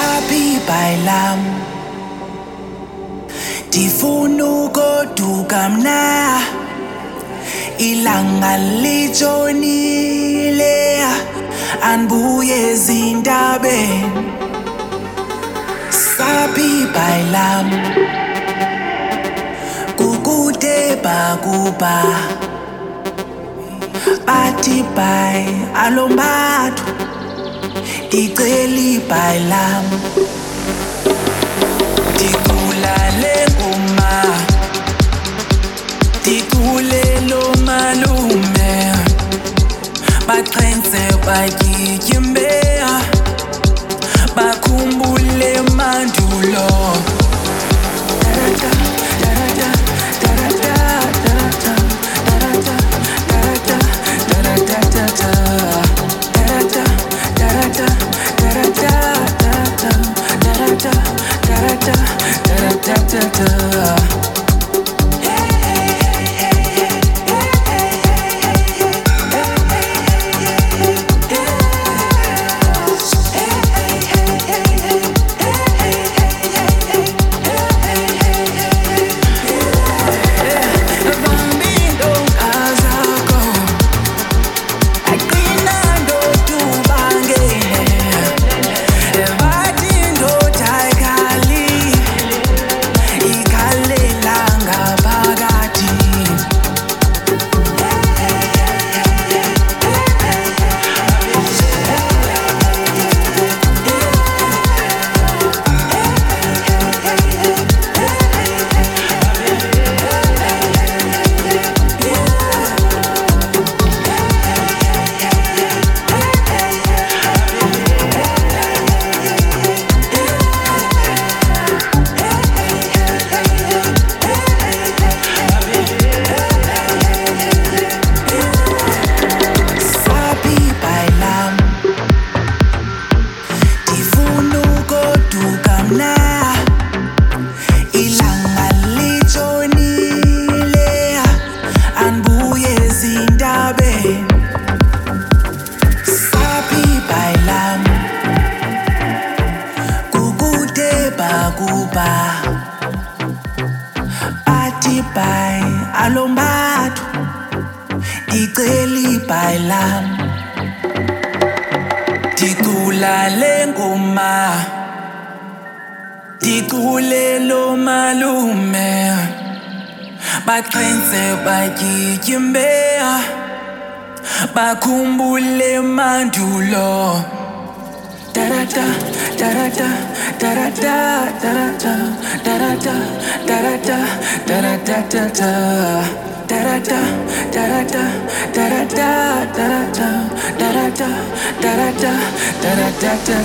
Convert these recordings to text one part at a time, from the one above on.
Shabi bailam Difuna ugoduka mna Ilanga litshonile Andibuye ezintabeni Shabi bailam Kukude bakuba Bathi bhai alombathu Iceli bailam Dikulale uma Dikulelo malume Baqhenze bagijimbe Bakhumbule mandulo Tata tata tata tata tata tata tata tata tata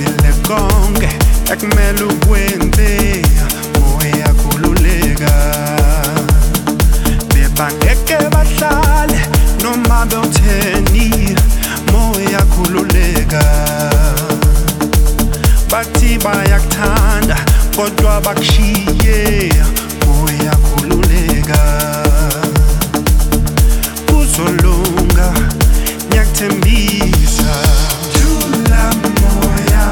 Mele konge ekmelu gwende moe akululega Bepangeke basale noma benteni moe akululega Bati bayaktanda kodwa bakshiye moe akululega Kuzolunga nyaktembisa Jula Moya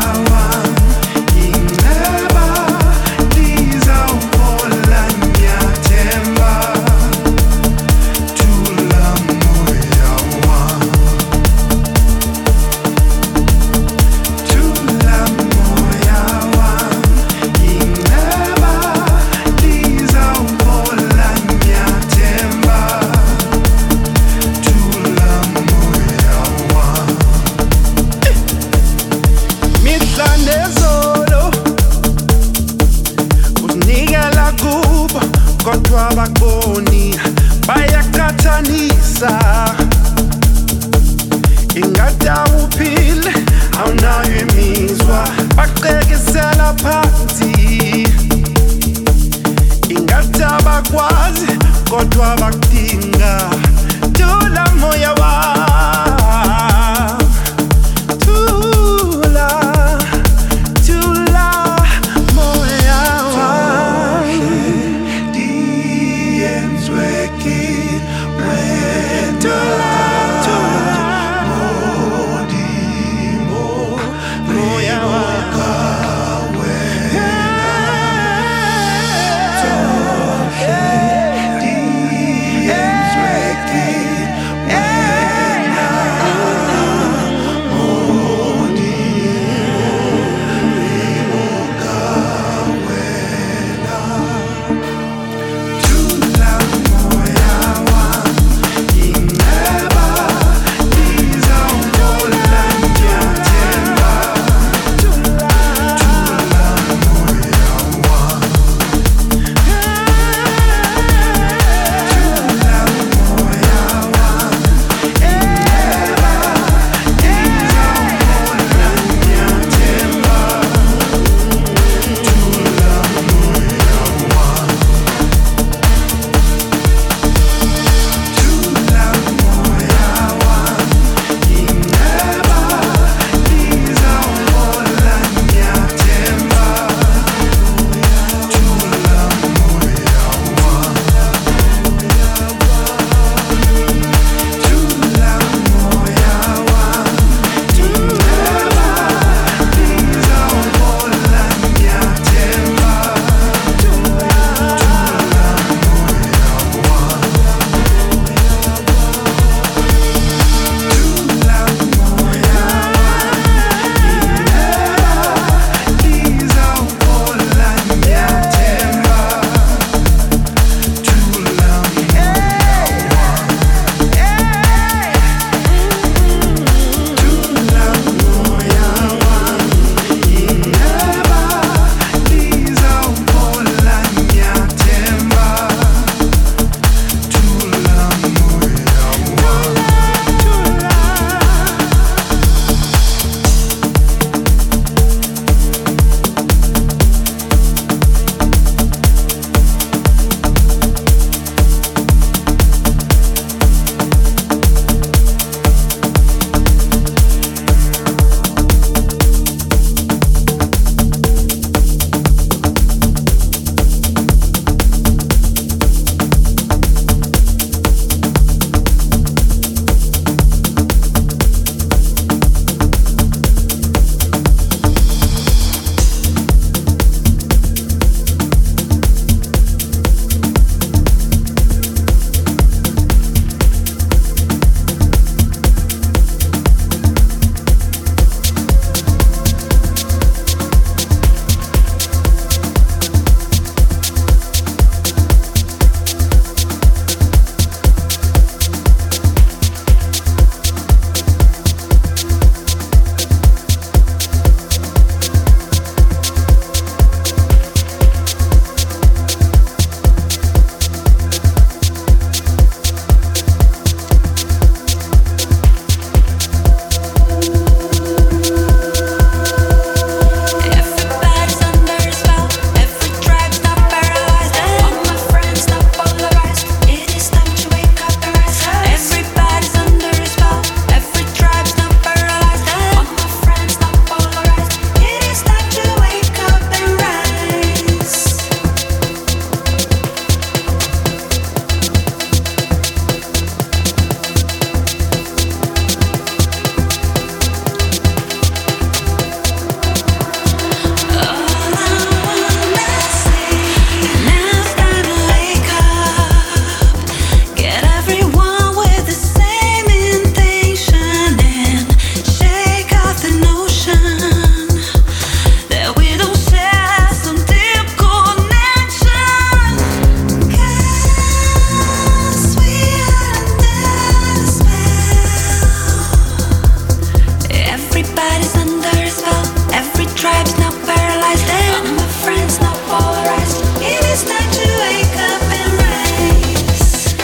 Tribes not paralyzed and my friends not polarized. It is time to wake up and rise.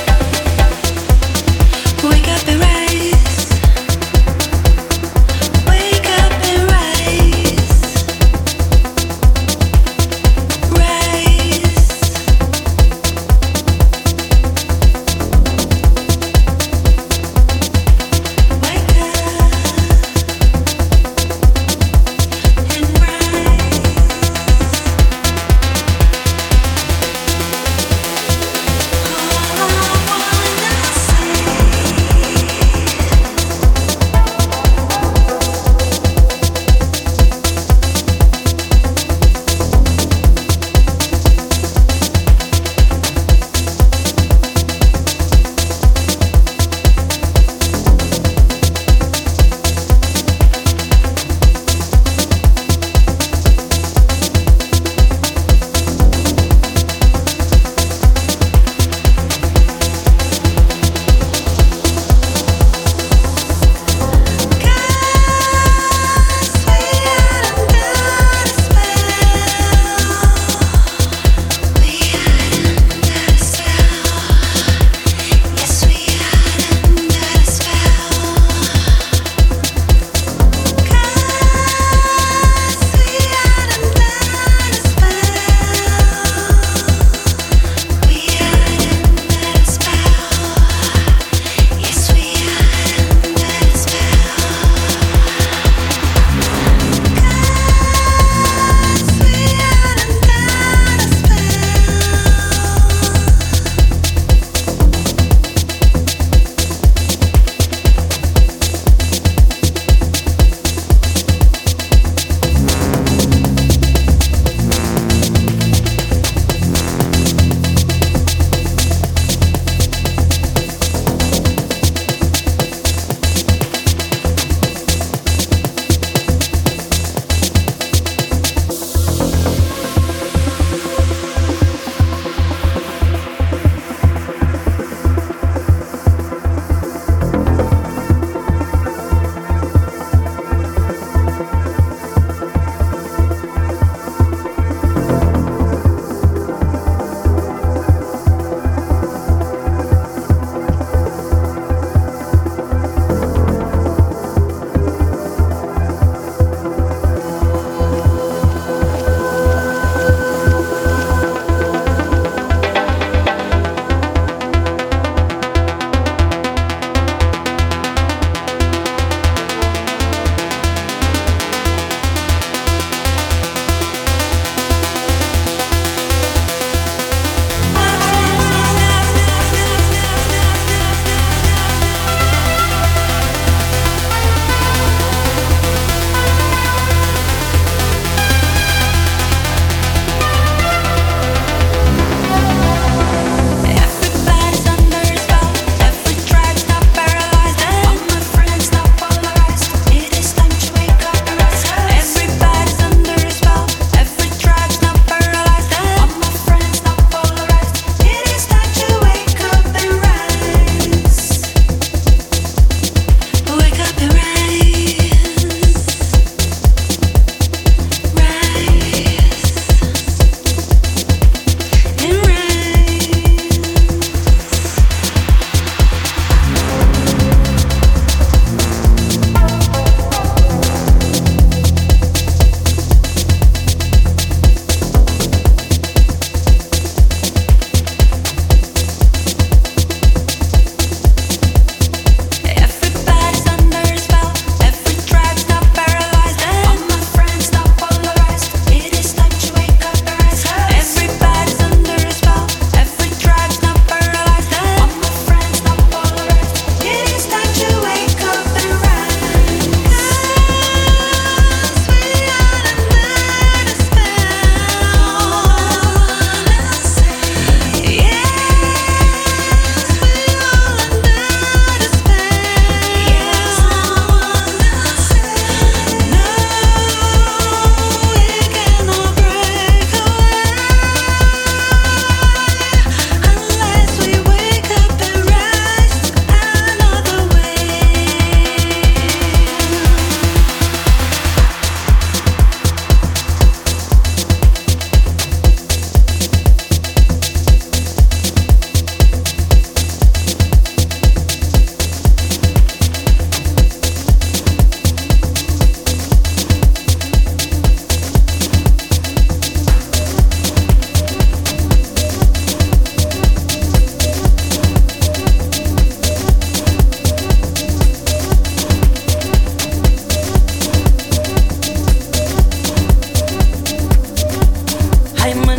Wake up and rise. Wake up and rise. Rise. Wake up.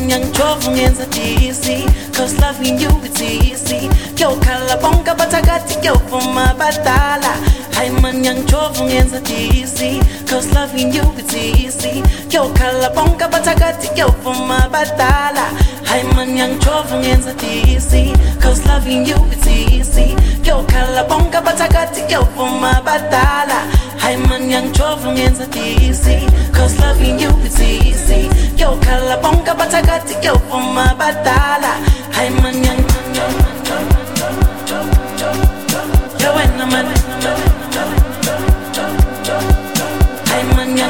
nyanchovu nyenza tisi, cause loving you it's easy. Kyo kalabonga batagati kyo fuma batala. Haima nyanchovu nyenza tisi, cause loving you it's easy. Kyo kalabonga batagati kyo fuma batala. Haima nyanchovu nyenza tisi, cause loving you it's easy. Kyo kalabonga batagati kyo fuma batala. I'm a young trouble in the easy, cause loving you is easy. Yo kalabonga but I got to go for my batala. I'm a young yo and I'm a young yo and I'm a young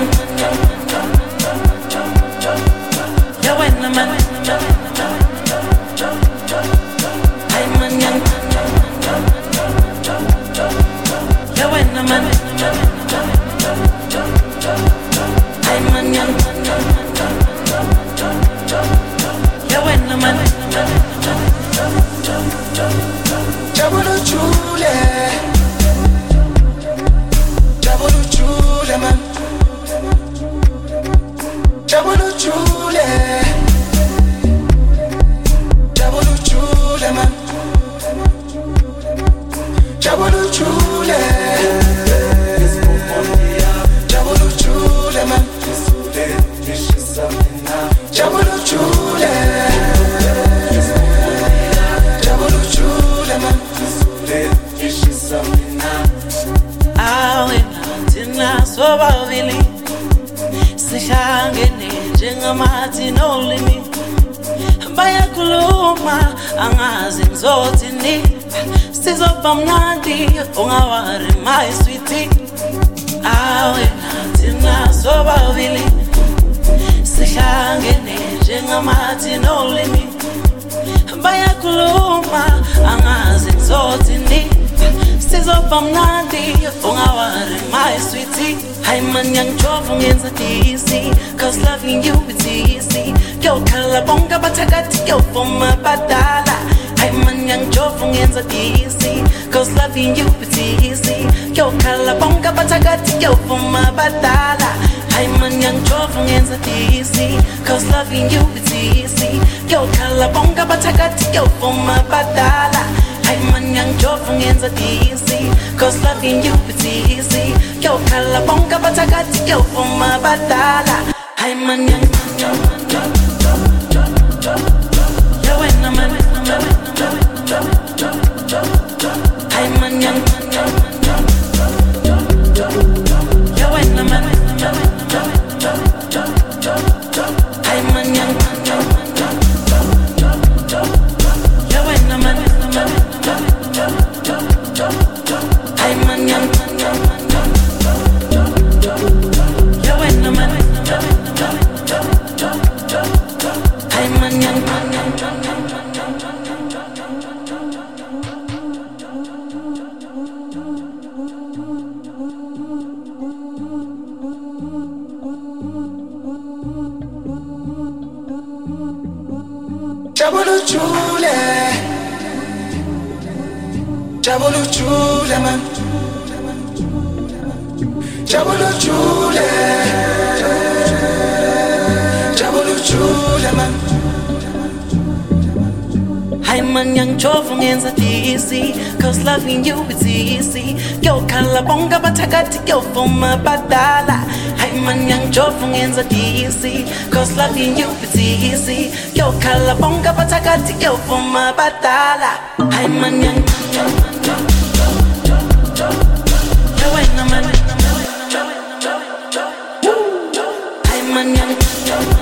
I'm a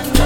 young